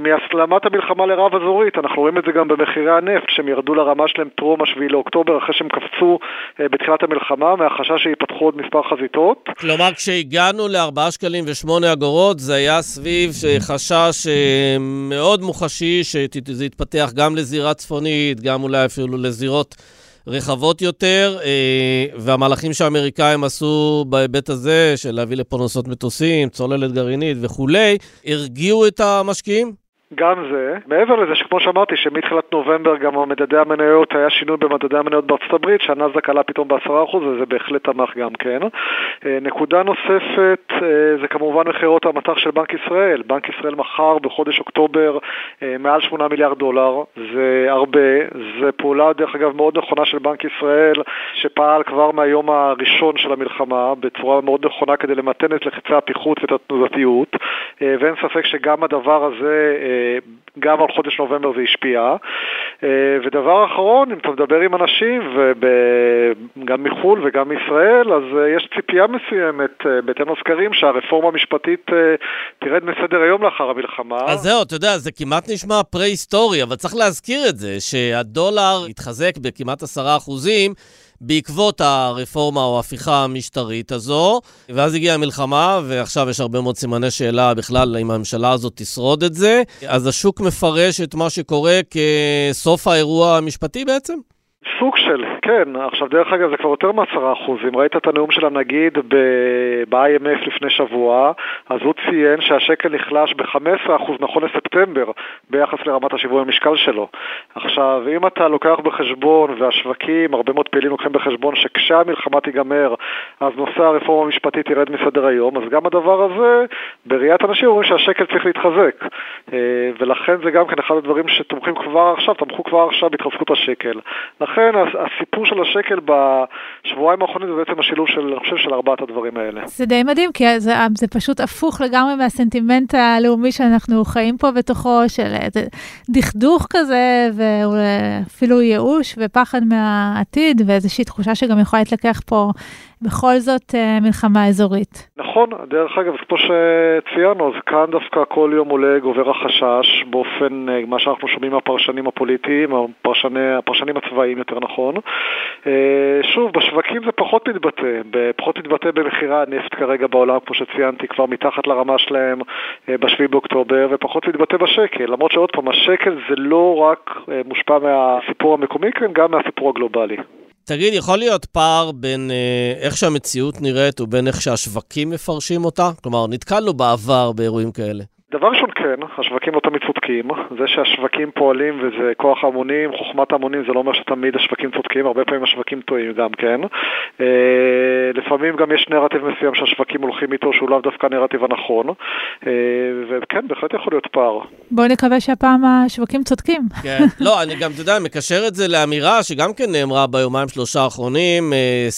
מהסלמת המלחמה לרב אזורית, אנחנו רואים את זה גם במחירי הנפט שהם ירדו לרמה שלהם טרום השביעי לאוקטובר, אחרי שהם קפצו בתחילת המלחמה, מהחשש שיפתחו עוד מספר חזיתות. כלומר, כשהגענו לארבעה שקלים ושמונה אגורות, זה היה סביב חשש מאוד מוחשי, שזה התפתח גם לזירה צפונית, גם אולי אפילו לזירות רחבות יותר, והמהלכים שהאמריקאים עשו בהיבט הזה, של להביא לפונוסות מטוסים, צוללת גרעינית וכולי, הרגיעו את המשקיעים? גם זה. מעבר לזה שכמו שאמרתי שמתחילת נובמבר גם המדדי המניות היה שינוי במדדי המניות בארצות הברית שהנאסד"ק עלה פתאום ב-עשרה אחוז וזה בהחלט תמך גם כן. נקודה נוספת זה כמובן מחירות המטח של בנק ישראל. בנק ישראל מחר בחודש אוקטובר מעל שמונה מיליארד דולר, זה הרבה, זה פעולה דרך אגב מאוד נכונה של בנק ישראל שפעל כבר מהיום הראשון של המלחמה בצורה מאוד נכונה כדי למתן את לחיצה הפיחות ואת התנודתיות, ואין ספק שגם הדבר הזה, גם על חודש נובמבר זה השפיע. ודבר אחרון, אם אתה מדבר עם אנשים, גם מחול וגם מישראל, אז יש ציפייה מסוימת, בהתאם לסקרים, שהרפורמה המשפטית תרד מסדר היום לאחר המלחמה. אז זהו, אתה יודע, זה כמעט נשמע פרה-היסטורי, אבל צריך להזכיר את זה, שהדולר התחזק בכמעט עשרה אחוזים, בעקבות הרפורמה או הפיכה המשטרית הזו, ואז הגיעה המלחמה, ועכשיו יש הרבה מאוד סימני שאלה בכלל אם הממשלה הזאת תשרוד את זה, אז השוק מפרש את מה שקורה כסוף האירוע המשפטי בעצם? סוג של, כן. עכשיו, דרך אגב, זה כבר יותר מעשרה אחוזים. ראית את הנאום שלה, נגיד, ב-איי אם אף לפני שבוע, אז הוא ציין שהשקל נחלש ב-חמישה עשר אחוז נכון לספטמבר, ביחס לרמת השיווי המשקל שלו. עכשיו, אם אתה לוקח בחשבון, והשווקים, הרבה מאוד פעילים לוקחים בחשבון, שכשהמלחמה תיגמר, אז נושא הרפורמה המשפטית ירד מסדר היום, אז גם הדבר הזה, בראיית אנשים, אומרים שהשקל צריך להתחזק. ולכן זה גם כן אחד הדברים שתומכים כבר עכשיו, תמכו כבר עכשיו בהתחזקות השקל. לכן הסיפור של השקל בשבועיים האחרונים זה בעצם השילוב של, אני חושב, של ארבעת הדברים האלה. זה די מדהים, כי זה, זה פשוט הפוך לגמרי מהסנטימנט הלאומי שאנחנו חיים פה בתוכו, של דכדוך כזה, ואפילו ייאוש ופחד מהעתיד, ואיזושהי תחושה שגם יכולה להתלקח פה בכל זאת מלחמה אזורית. נכון, דרך אגב, כמו שציינו, אז כאן דווקא כל יום עולה גובר החשש, באופן מה שאנחנו שומעים מהפרשנים הפוליטיים, הפרשני, הפרשנים הצבאיים יותר נכון. שוב, בשווקים זה פחות מתבטא, פחות מתבטא במחירי הנפט כרגע בעולם, כמו שציינתי, כבר מתחת לרמה שלהם בשביעי באוקטובר, ופחות מתבטא בשקל, למרות שעוד פעם, השקל זה לא רק מושפע מהסיפור המקומי, כן, גם מהסיפור הגלובלי. תגיד, יכול להיות פער בין איך שהמציאות נראית ובין איך שהשווקים מפרשים אותה? כלומר, נתקלנו בעבר באירועים כאלה. דבר ראשון כן, השווקים לא תמיד צודקים, זה שהשווקים פועלים וזה כוח המונים, חוכמת המונים זה לא אומר שתמיד השווקים צודקים, הרבה פעמים השווקים טועים גם כן, לפעמים גם יש נרטיב מסוים שהשווקים הולכים איתו שהוא לאו דווקא נרטיב הנכון, וכן, בהחלט יכול להיות פער. בואו נקווה שהפעם השווקים צודקים. כן, לא, אני גם, אתה יודע, מקשר את זה לאמירה שגם כן נאמרה ביומיים שלושה האחרונים,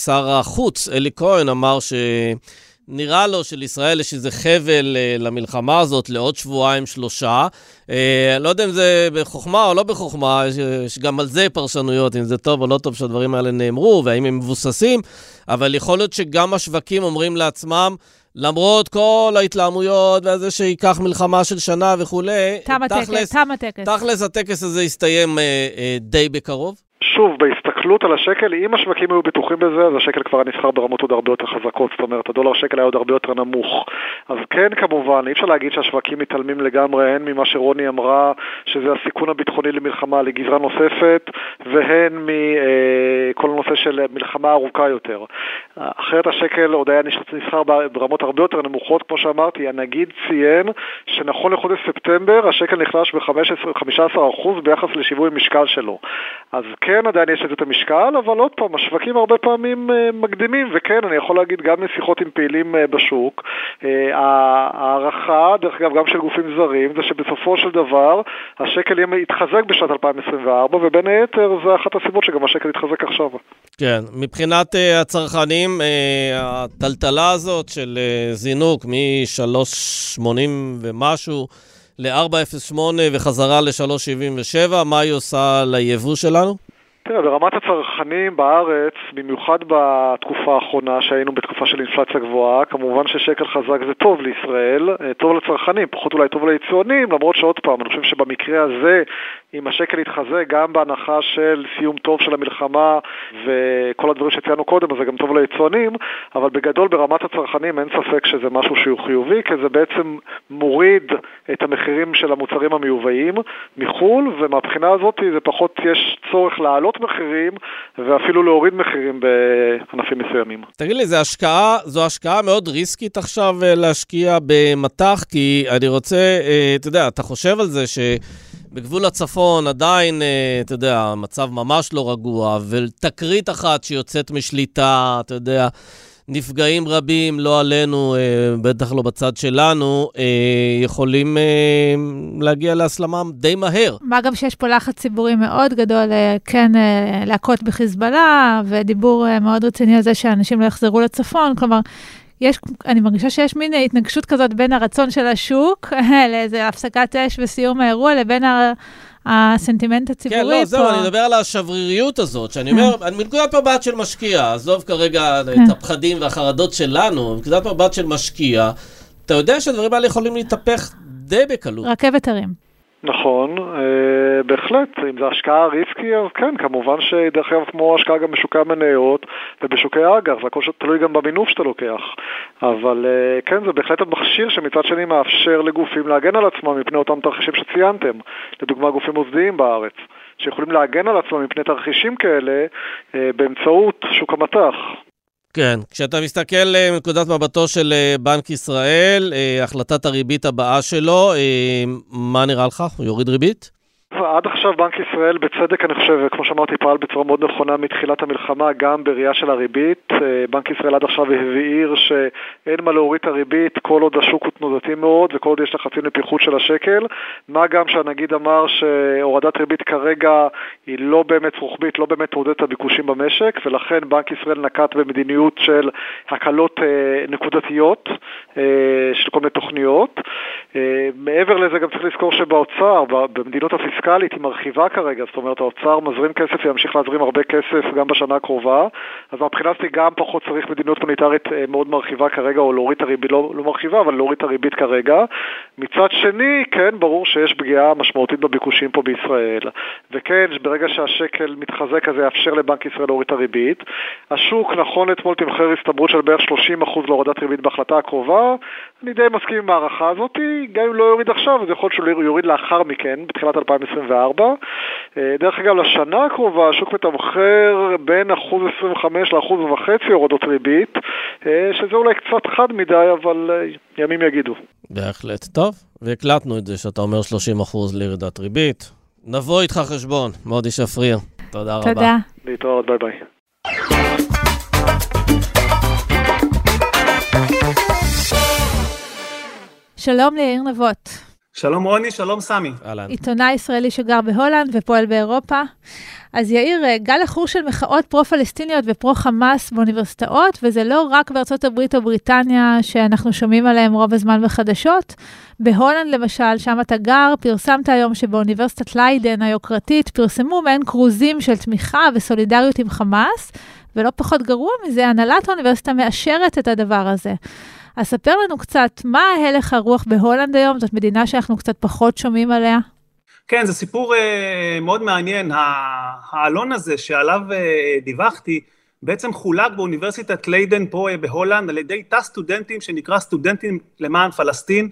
שר החוץ אלי כהן אמר ש... נראה לו שלישראל יש איזה חבל למלחמה הזאת לעוד שבועיים שלושה. לא יודע אם זה בחוכמה או לא בחוכמה, יש גם על זה פרשנויות, אם זה טוב או לא טוב שהדברים האלה נאמרו, והאם הם מבוססים, אבל יכול להיות שגם השווקים אומרים לעצמם, למרות כל ההתלעמויות, וזה שיקח מלחמה של שנה וכולי, תכלס הטקס הזה יסתיים די בקרוב. שוב, בהסתכלות על השקל, אם השווקים היו בטוחים בזה, אז השקל כבר נסחר ברמות עוד הרבה יותר חזקות, זאת אומרת, הדולר שקל היה עוד הרבה יותר נמוך. אז כן, כמובן, אי אפשר להגיד שהשווקים מתעלמים לגמרי, הן ממה שרוני אמרה, שזה הסיכון הביטחוני למלחמה, לגזרה נוספת, והן מכל הנושא של מלחמה ארוכה יותר. אחרת השקל עוד היה נסחר ברמות הרבה יותר נמוכות, כמו שאמרתי, הנגיד ציין שנכון לחודש ספטמבר, השקל נחלש ב-חמישה עשר אחוז ביחס לשיווי משקל שלו. אז כן, עדיין יש את זה את המשקל, אבל עוד פעם, השווקים הרבה פעמים מקדימים, וכן, אני יכול להגיד גם משיחות עם פעילים בשוק. הערכה, דרך אגב, גם של גופים זרים, זה שבסופו של דבר, השקל יתחזק בשנת אלפיים עשרים וארבע, ובין היתר, זה אחת הסיבות שגם השקל יתחזק עכשיו. כן, מבחינת הצרכנים, הטלטלה הזאת של זינוק מ-שלוש שמונים ומשהו, ל-ארבע נקודה אפס שמונה וחזרה ל-שלוש נקודה שבעים ושבע, מה היא עושה ליבוא שלנו? תראה, ברמת הצרכנים בארץ, במיוחד בתקופה האחרונה, שהיינו בתקופה של אינפלציה גבוהה, כמובן ששקל חזק זה טוב לישראל, טוב לצרכנים, פחות אולי טוב ליצואנים, למרות שעוד פעם, אני חושב שבמקרה הזה, אם השקל יתחזק גם בהנחה של סיום טוב של המלחמה, וכל הדברים שציינו קודם, אז זה גם טוב ליצואנים, אבל בגדול ברמת הצרכנים אין ספק שזה משהו שהוא חיובי, כי זה בעצם מוריד את המחירים של המוצרים המיובאים מחול, ומהבחינה הזאת זה פחות יש צורך לעלות מחירים, ואפילו להוריד מחירים בענפים מסוימים. תגיד לי, זה השקעה, זו השקעה מאוד ריסקית עכשיו להשקיע במתח, כי אני רוצה, אתה יודע, אתה חושב על זה שבגבול הצפון עדיין, אתה יודע, המצב ממש לא רגוע, ותקרית אחת שיוצאת משליטה, אתה יודע, נפגעים רבים, לא עלינו, בטח לא בצד שלנו, יכולים להגיע להסלמה די מהר. מה גם שיש פה לחץ ציבורי מאוד גדול, כן, להכות בחיזבאללה, ודיבור מאוד רציני על זה שאנשים לא יחזרו לצפון, כלומר, יש, אני מרגישה שיש מין התנגשות כזאת בין הרצון של השוק, לאיזה הפסקת אש וסיום האירוע, לבין ה... הסנטימנט הציבורי פה. כן, לא, זהו, אני מדבר על השבריריות הזאת, שאני אומר, מנקודת מבט של משקיע, עזוב כרגע את הפחדים והחרדות שלנו, מנקודת מבט של משקיע, אתה יודע שהדברים האלה יכולים להתהפך די בקלות. רכבת הרים. נכון, בהחלט, אם זה השקעה ריסקי, אז כן, כמובן שדרך אגב כמו השקעה גם בשוקי המניות ובשוקי האג"ח, זה הכל תלוי גם במינוף שאתה לוקח, אבל כן, זה בהחלט המכשיר שמצד שני מאפשר לגופים להגן על עצמם מפני אותם תרחישים שציינתם, לדוגמה גופים מוסדיים בארץ, שיכולים להגן על עצמם מפני תרחישים כאלה באמצעות שוק המטח. כן, כשאתה מסתכל מנקודת מבטו של בנק ישראל, החלטת הריבית הבאה שלו, מה נראה לך? הוא יוריד ריבית? עד עכשיו בנק ישראל בצדק אני חושב, כמו שאמרתי, פעל בצורה מאוד נכונה מתחילת המלחמה גם בראייה של הריבית. בנק ישראל עד עכשיו הבהיר שאין מה להוריד הריבית כל עוד השוק הוא תנודתי מאוד וכל עוד יש לחצים לפיחות של השקל, מה גם שהנגיד אמר שהורדת ריבית כרגע היא לא באמת רוחבית, לא באמת תעודד את הביקושים במשק, ולכן בנק ישראל נקט במדיניות של הקלות נקודתיות של כל מיני תוכניות. מעבר לזה גם צריך לזכור שבאוצר, במדינות הפיסקליות היא מרחיבה כרגע, זאת אומרת האוצר מזרים כסף, ימשיך להזרים הרבה כסף גם בשנה הקרובה, אז מבחינה שלי גם פחות צריך מדיניות מוניטרית מאוד מרחיבה כרגע, או להוריד הריבית, לא, לא מרחיבה, אבל להוריד הריבית כרגע. מצד שני, כן, ברור שיש פגיעה משמעותית בביקושים פה בישראל, וכן, ברגע שהשקל מתחזק, אז זה יאפשר לבנק ישראל להוריד הריבית. השוק, נכון, אתמול תמחר הסתברות של בערך שלושים אחוז להורדת ריבית בהחלטה הקרובה. אני די מסכים עם הערכה הזאת, גם אם לא יוריד עכשיו, זה יכול שהוא יוריד לאחר מכן, בתחילת אלפיים עשרים וארבע. דרך אגב, לשנה הקרובה, השוק מתמחר בין אחוז עשרים וחמש לאחוז וחצי הורדות ריבית, שזה אולי קצת חד מדי, אבל ימים יגידו. בהחלט, טוב. והקלטנו את זה שאתה אומר שלושים אחוז לירידת ריבית. נבוא איתך חשבון, מודי שפריר. תודה רבה. תודה. להתראות, ביי ביי. שלום ליאיר נבות. שלום רוני, שלום סמי. אהלן. עיתונאי ישראלי שגר בהולנד ופועל באירופה. אז יאיר, גל החור של מחאות פרו-פלסטיניות ופרו-חמאס באוניברסיטאות, וזה לא רק בארצות הברית או בריטניה שאנחנו שומעים עליהם רוב הזמן בחדשות. בהולנד למשל, שם אתה גר, פרסמת היום שבאוניברסיטת ליידן היוקרתית פרסמו מעין קרוזים של תמיכה וסולידריות עם חמאס, ולא פחות גרוע מזה, הנהלת האוניברסיטה מאשרת את הדבר הזה. אז ספר לנו קצת, מה הלך הרוח בהולנד היום? זאת מדינה שאנחנו קצת פחות שומעים עליה. כן, זה סיפור אה, מאוד מעניין. העלון הזה שעליו אה, דיווחתי, בעצם חולק באוניברסיטת ליידן פה אה, בהולנד, על ידי תא סטודנטים שנקרא סטודנטים למען פלסטין,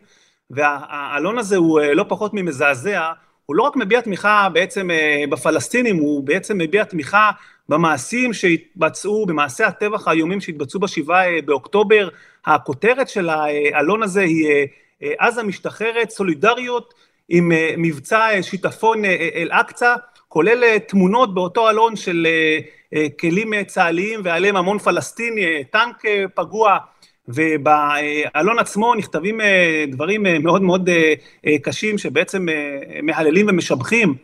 והעלון הזה הוא אה, לא פחות ממזעזע, הוא לא רק מביע תמיכה בעצם אה, בפלסטינים, הוא בעצם מביע תמיכה במעשים שהתבצעו, במעשי הטבח האיומים שהתבצעו בשבעה אה, באוקטובר. הכותרת של העלון הזה היא עזה משתחררת, סולידריות עם מבצע שיטפון אל אקצה, כולל תמונות באותו עלון של כלים צהליים ועליהם המון פלסטיני, טנק פגוע, ובעלון עצמו נכתבים דברים מאוד מאוד קשים שבעצם מהללים ומשבחים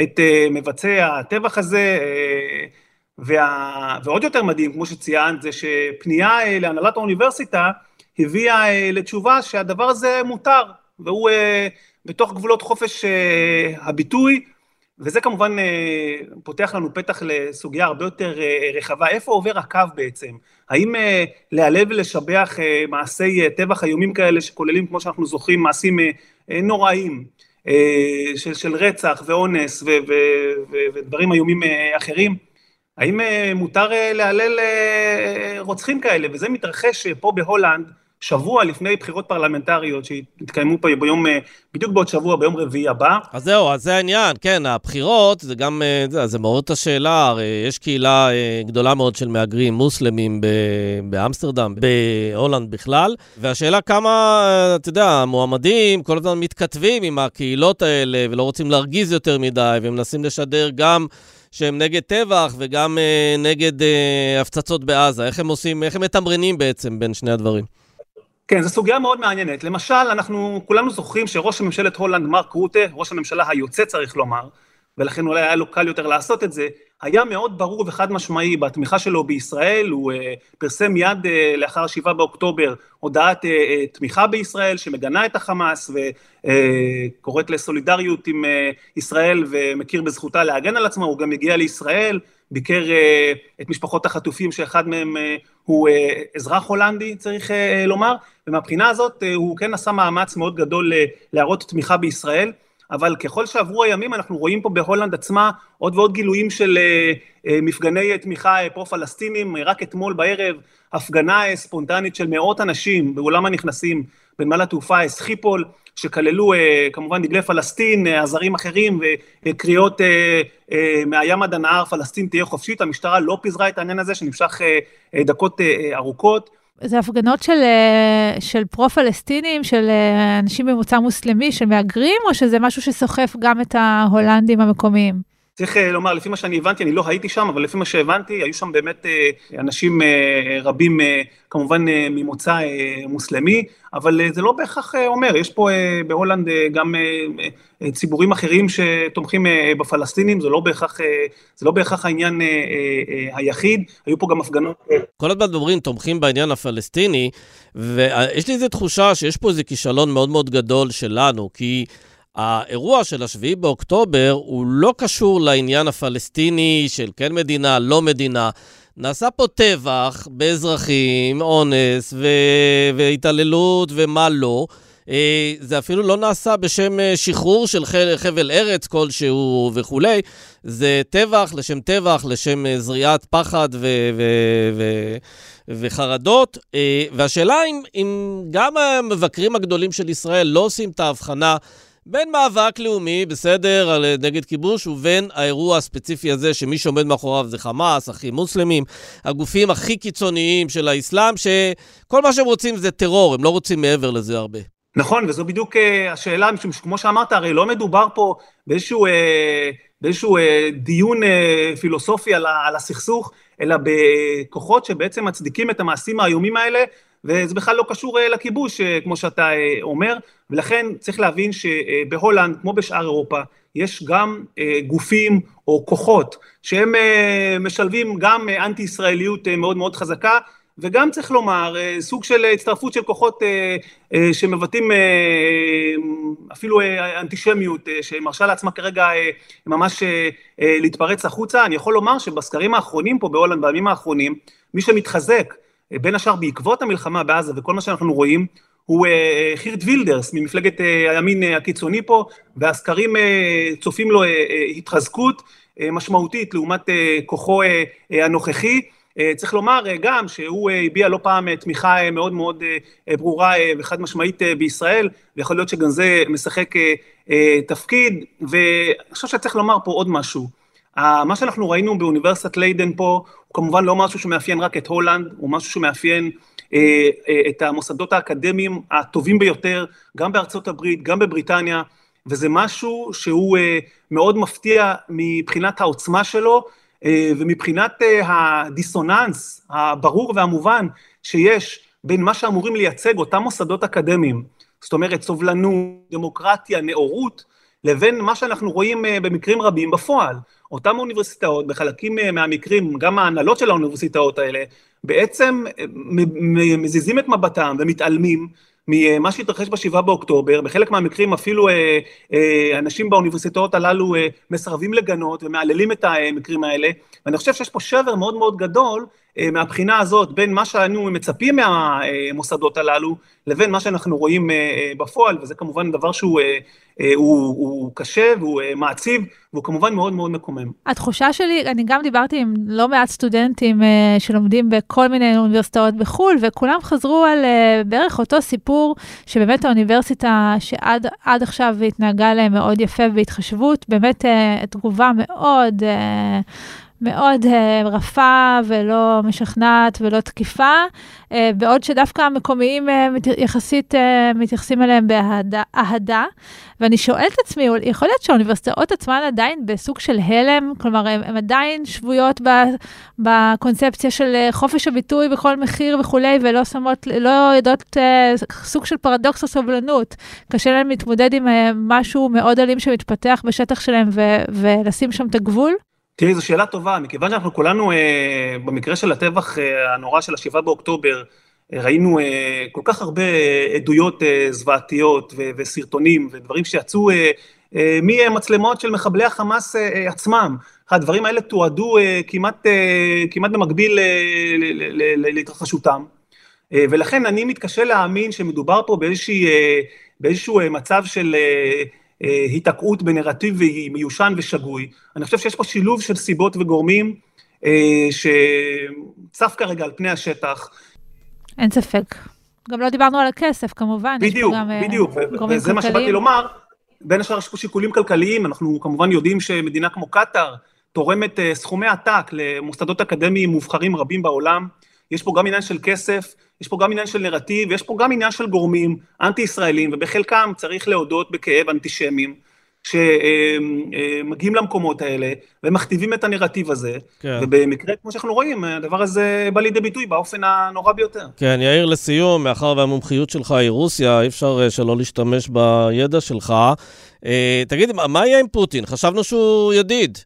את מבצע הטבח הזה, וה... ועוד יותר מדהים, כמו שציינת, זה שפנייה להנהלת האוניברסיטה הביאה לתשובה שהדבר הזה מותר, והוא בתוך גבולות חופש הביטוי, וזה כמובן פותח לנו פתח לסוגיה הרבה יותר רחבה. איפה עובר הקו בעצם? האם להעלב ולשבח מעשי טבח איומים כאלה שכוללים, כמו שאנחנו זוכרים, מעשים נוראים, של, של רצח ואונס ו... ו... ו... ודברים איומים אחרים? האם מותר להלל רוצחים כאלה? וזה מתרחש פה בהולנד, שבוע לפני בחירות פרלמנטריות שהתקיימו פה ביום, בדיוק בעוד שבוע, ביום רביעי הבא. אז זהו, אז זה העניין, כן, הבחירות, זה גם, זה מעורר את השאלה, הרי יש קהילה גדולה מאוד של מהגרים מוסלמים באמסטרדם, בהולנד בכלל, והשאלה כמה, אתה יודע, המועמדים כל הזמן מתכתבים עם הקהילות האלה, ולא רוצים להרגיז יותר מדי, והם מנסים לשדר גם שהם נגד טבח וגם אה, נגד אה, הפצצות בעזה. איך הם עושים, איך הם מתמרנים בעצם בין שני הדברים? כן, זו סוגיה מאוד מעניינת. למשל, אנחנו כולנו זוכרים שראש הממשלת הולנד, מרק רוטה, ראש הממשלה היוצא צריך לומר, ולכן אולי היה לו קל יותר לעשות את זה, היה מאוד ברור וחד משמעי בתמיכה שלו בישראל, הוא פרסם מיד לאחר שבעה באוקטובר הודעת תמיכה בישראל שמגנה את החמאס וקוראת לסולידריות עם ישראל ומכיר בזכותה להגן על עצמה, הוא גם הגיע לישראל, ביקר את משפחות החטופים שאחד מהם הוא אזרח הולנדי צריך לומר, ומהבחינה הזאת הוא כן עשה מאמץ מאוד גדול להראות תמיכה בישראל, אבל ככל שעברו הימים אנחנו רואים פה בהולנד עצמה עוד ועוד גילויים של מפגני תמיכה פרו-פלסטינים, רק אתמול בערב הפגנה ספונטנית של מאות אנשים באולם הנכנסים בנמל התעופה סחיפול, שכללו כמובן דגלי פלסטין, עזרים אחרים וקריאות מהים עד הנהר, פלסטין תהיה חופשית, המשטרה לא פיזרה את העניין הזה שנמשך דקות ארוכות, זה הפגנות של, של פרו-פלסטינים, של אנשים במוצא מוסלמי, של מאגרים, או שזה משהו שסוחף גם את ההולנדים המקומיים? צריך לומר, לפי מה שאני הבנתי, אני לא הייתי שם, אבל לפי מה שהבנתי, היו שם באמת אנשים רבים, כמובן ממוצא מוסלמי, אבל זה לא בהכרח אומר, יש פה בהולנד גם ציבורים אחרים שתומכים בפלסטינים, זה לא בהכרח, זה לא בהכרח העניין היחיד, היו פה גם הפגנות. כל הזמן אומרים, תומכים בעניין הפלסטיני, ויש לי איזו תחושה שיש פה איזה כישלון מאוד מאוד גדול שלנו, כי האירוע של השביעי באוקטובר הוא לא קשור לעניין הפלסטיני של כן מדינה, לא מדינה. נעשה פה טבח באזרחים, אונס ו... והתעללות ומה לא. זה אפילו לא נעשה בשם שחרור של חבל ארץ כלשהו וכולי. זה טבח לשם טבח, לשם זריעת פחד ו... ו... ו... וחרדות. והשאלה אם, אם גם המבקרים הגדולים של ישראל לא עושים את ההבחנה בין מאבק לאומי, בסדר, נגד כיבוש, ובין האירוע הספציפי הזה שמי שעומד מאחוריו זה חמאס, אחים מוסלמים, הגופים הכי קיצוניים של האסלאם, שכל מה שהם רוצים זה טרור, הם לא רוצים מעבר לזה הרבה. נכון, וזו בדיוק השאלה, משום שכמו שאמרת, הרי לא מדובר פה באיזשהו, באיזשהו דיון פילוסופי על הסכסוך, אלא בכוחות שבעצם מצדיקים את המעשים האיומים האלה, וזה בכלל לא קשור לכיבוש, כמו שאתה אומר, ולכן צריך להבין שבהולנד, כמו בשאר אירופה, יש גם גופים או כוחות, שהם משלבים גם אנטי-ישראליות מאוד מאוד חזקה, וגם צריך לומר, סוג של הצטרפות של כוחות שמבטאים אפילו אנטישמיות, שמרשה לעצמה כרגע ממש להתפרץ החוצה, אני יכול לומר שבסקרים האחרונים פה בהולנד, בימים האחרונים, מי שמתחזק, בין השאר בעקבות המלחמה בעזה וכל מה שאנחנו רואים, הוא חירט וילדרס ממפלגת הימין הקיצוני פה, והסקרים צופים לו התחזקות משמעותית לעומת כוחו הנוכחי, צריך לומר גם שהוא הביע לא פעם תמיכה מאוד מאוד ברורה וחד משמעית בישראל, ויכול להיות שגם זה משחק תפקיד, ואני חושב שצריך לומר פה עוד משהו, מה שאנחנו ראינו באוניברסיטת ליידן פה, הוא כמובן לא משהו שמאפיין רק את הולנד, הוא משהו שמאפיין אה, אה, את המוסדות האקדמיים הטובים ביותר, גם בארצות הברית, גם בבריטניה, וזה משהו שהוא אה, מאוד מפתיע מבחינת העוצמה שלו, אה, ומבחינת אה, הדיסוננס הברור והמובן שיש בין מה שאמורים לייצג אותם מוסדות אקדמיים, זאת אומרת סובלנות, דמוקרטיה, נאורות, לבין מה שאנחנו רואים במקרים רבים בפועל. אותם אוניברסיטאות, בחלקים מהמקרים, גם ההנהלות של האוניברסיטאות האלה, בעצם מזיזים את מבטם ומתעלמים ממה שהתרחש בשבעה באוקטובר, בחלק מהמקרים אפילו אנשים באוניברסיטאות הללו מסרבים לגנות ומעללים את המקרים האלה, ואני חושב שיש פה שבר מאוד מאוד גדול מהבחינה הזאת, בין מה שאנו מצפים מהמוסדות הללו, לבין מה שאנחנו רואים בפועל, וזה כמובן דבר שהוא הוא, הוא קשה והוא מעציב, והוא כמובן מאוד מאוד מקומם. התחושה שלי, אני גם דיברתי עם לא מעט סטודנטים שלומדים בכל מיני אוניברסיטאות בחול, וכולם חזרו על בערך אותו סיפור, שבאמת האוניברסיטה שעד עד עכשיו התנהגה להם מאוד יפה בהתחשבות, באמת תגובה מאוד מאוד רפה ולא משכנעת ולא תקיפה, בעוד שדווקא המקומיים יחסית מתייחסים אליהם באהדה, ואני שואלת עצמי, יכול להיות שהאוניברסיטאות עצמן עדיין בסוג של הלם, כלומר, הן עדיין שבויות בקונספציה של חופש הביטוי בכל מחיר וכו', ולא שמות, לא יודעות סוג של פרדוקס או סובלנות, קשה להם להתמודד עם משהו מאוד אלים שמתפתח בשטח שלהם ולשים שם את הגבול? תראי, זו שאלה טובה, מכיוון שאנחנו כולנו, אה, במקרה של הטבח אה, הנורא של השבעה באוקטובר, אה, ראינו אה, כל כך הרבה עדויות אה, זוועתיות ו- וסרטונים ודברים שיצאו אה, אה, ממצלמות של מחבלי החמאס אה, אה, עצמם. הדברים האלה תועדו אה, כמעט, אה, כמעט במקביל אה, ל- ל- ל- להתרחשותם. אה, ולכן אני מתקשה להאמין שמדובר פה באיזושהי, אה, באיזשהו אה, מצב של... אה, התעקעות בנרטיב מיושן ושגוי. אני חושב שיש פה שילוב של סיבות וגורמים שצף כרגע על פני השטח. אין ספק. גם לא דיברנו על הכסף, כמובן. בדיוק, בדיוק. וזה מה שבאתי לומר, בין השאר יש פה שיקולים כלכליים, אנחנו כמובן יודעים שמדינה כמו קטר תורמת סכומי עתק למוסדות אקדמיים מובחרים רבים בעולם. יש פה גם עניין של כסף, יש פה גם עניין של נרטיב, ויש פה גם עניין של גורמים אנטי-ישראלים, ובחלקם צריך להודות בכאב אנטישמים, שמגיעים למקומות האלה, ומכתיבים את הנרטיב הזה, כן. ובמקרה, כמו שאנחנו רואים, הדבר הזה בא לידי ביטוי באופן הנורא ביותר. כן, יאיר, לסיום, מאחר והמומחיות שלך היא רוסיה, אי אפשר שלא להשתמש בידע שלך. תגיד, מה יהיה עם פוטין? חשבנו שהוא ידיד.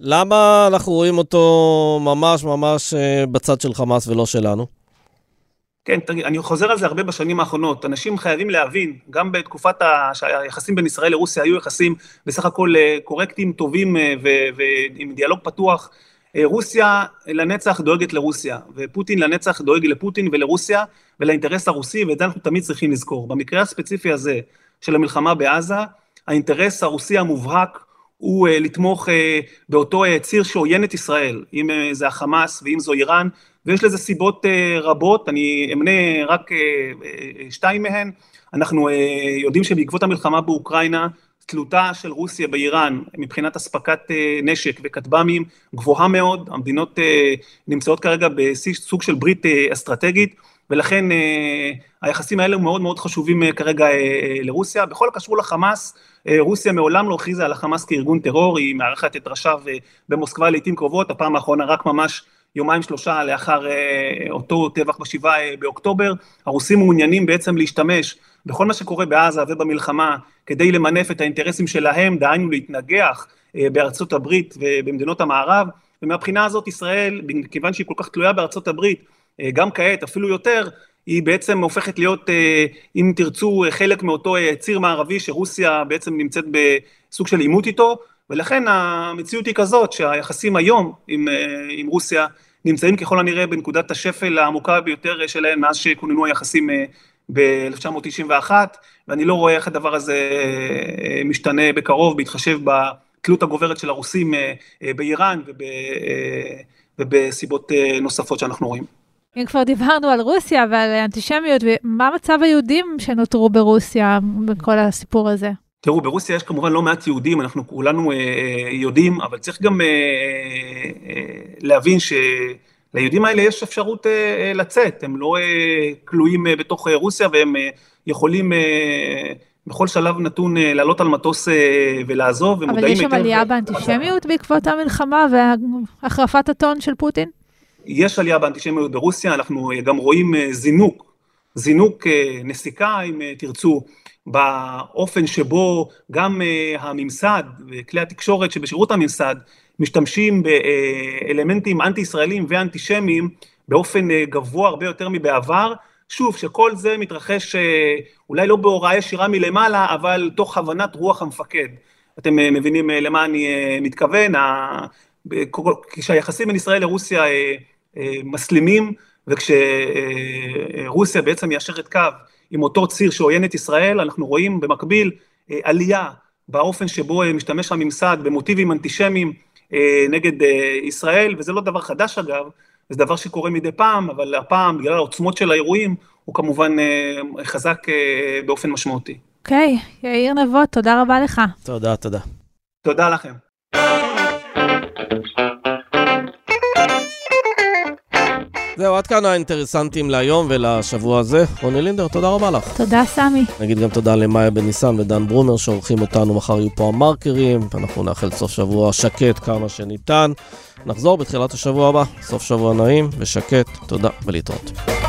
למה אנחנו רואים אותו ממש ממש בצד של חמאס ולא שלנו? כן, אני חוזר על זה הרבה בשנים האחרונות. אנשים חייבים להבין, גם בתקופת היחסים בין ישראל לרוסיה, היו יחסים בסך הכל קורקטים, טובים ועם דיאלוג פתוח. רוסיה לנצח דואגת לרוסיה, ופוטין לנצח דואג לפוטין ולרוסיה ולאינטרס הרוסי, ואת זה אנחנו תמיד צריכים לזכור. במקרה הספציפי הזה של המלחמה בעזה, האינטרס הרוסי המובהק הוא לתמוך באותו ציר שעוין את ישראל, אם זה החמאס ואם זו איראן, ויש לזה סיבות רבות, אני אמנה רק שתיים מהן. אנחנו יודעים שבעקבות המלחמה באוקראינה, תלותה של רוסיה באיראן מבחינת הספקת נשק וכטב"מים גבוהה מאוד, המדינות נמצאות כרגע בסוג של ברית אסטרטגית, ולכן היחסים האלה מאוד מאוד חשובים כרגע לרוסיה. בכל הקשור לחמאס, רוסיה מעולם לא הכריזה על החמאס כארגון טרור, היא מארחת את ראשיו במוסקבה לעתים קרובות, הפעם האחרונה רק ממש יומיים שלושה לאחר אותו טבח בשבעה באוקטובר. הרוסים מעוניינים בעצם להשתמש בכל מה שקורה בעזה ובמלחמה, כדי למנף את האינטרסים שלהם, דהיינו להתנגח בארצות הברית ובמדינות המערב, ומהבחינה הזאת ישראל, כיוון שהיא כל כך תלויה בארצות הברית, גם כעת, אפילו יותר, היא בעצם הופכת להיות, אם תרצו, חלק מאותו ציר מערבי שרוסיה בעצם נמצאת בסוג של עימות איתו, ולכן המציאות היא כזאת שהיחסים היום עם, עם רוסיה נמצאים ככל הנראה בנקודת השפל העמוקה ביותר שלהן מאז שכוננו היחסים ב-אלף תשע מאות תשעים ואחת, ואני לא רואה איך הדבר הזה משתנה בקרוב, בהתחשב בתלות הגוברת של הרוסים באיראן וב, ובסיבות נוספות שאנחנו רואים. אם כבר דיברנו על רוסיה ועל אנטישמיות, ומה מצב היהודים שנותרו ברוסיה בכל הסיפור הזה? תראו, ברוסיה יש כמובן לא מעט יהודים, אנחנו כולנו אה, יודעים, אבל צריך גם אה, אה, להבין שליהודים האלה יש אפשרות אה, אה, לצאת, הם לא אה, כלואים אה, בתוך אה, רוסיה, והם אה, יכולים אה, בכל שלב נתון אה, לעלות על מטוס אה, ולעזוב. אבל יש שם עלייה באנטישמיות בעקבות המלחמה והחרפת הטון של פוטין? יש עלייה באנטישמיות ברוסיה, אנחנו גם רואים זינוק, זינוק נסיקה, אם תרצו, באופן שבו גם הממסד וכלי התקשורת שבשירות הממסד משתמשים באלמנטים אנטי-ישראלים ואנטישמיים באופן גבוה הרבה יותר מבעבר. שוב, שכל זה מתרחש אולי לא בהוראה ישירה מלמעלה, אבל תוך הבנת רוח המפקד. אתם מבינים למה אני מתכוון, כשהיחסים בין ישראל לרוסיה מסלימים, וכשרוסיה בעצם מיישרת קו עם אותו ציר שעוין את ישראל, אנחנו רואים במקביל עלייה באופן שבו משתמש הממסד במוטיבים אנטישמיים נגד ישראל, וזה לא דבר חדש אגב, זה דבר שקורה מדי פעם, אבל הפעם בגלל העוצמות של האירועים הוא כמובן חזק באופן משמעותי. אוקיי, יאיר נבות, תודה רבה לך. תודה, תודה. תודה לכם. זהו, עד כאן האינטרסנטים להיום ולשבוע הזה. רוני לינדר, תודה רבה לך. תודה, סמי. נגיד גם תודה למאיה בן ניסן ודן ברומר שעורכים אותנו. מחר יהיו פה המרקרים, ואנחנו נאחל סוף שבוע שקט כמה שניתן. נחזור בתחילת השבוע הבא. סוף שבוע נעים ושקט. תודה ולהתראות.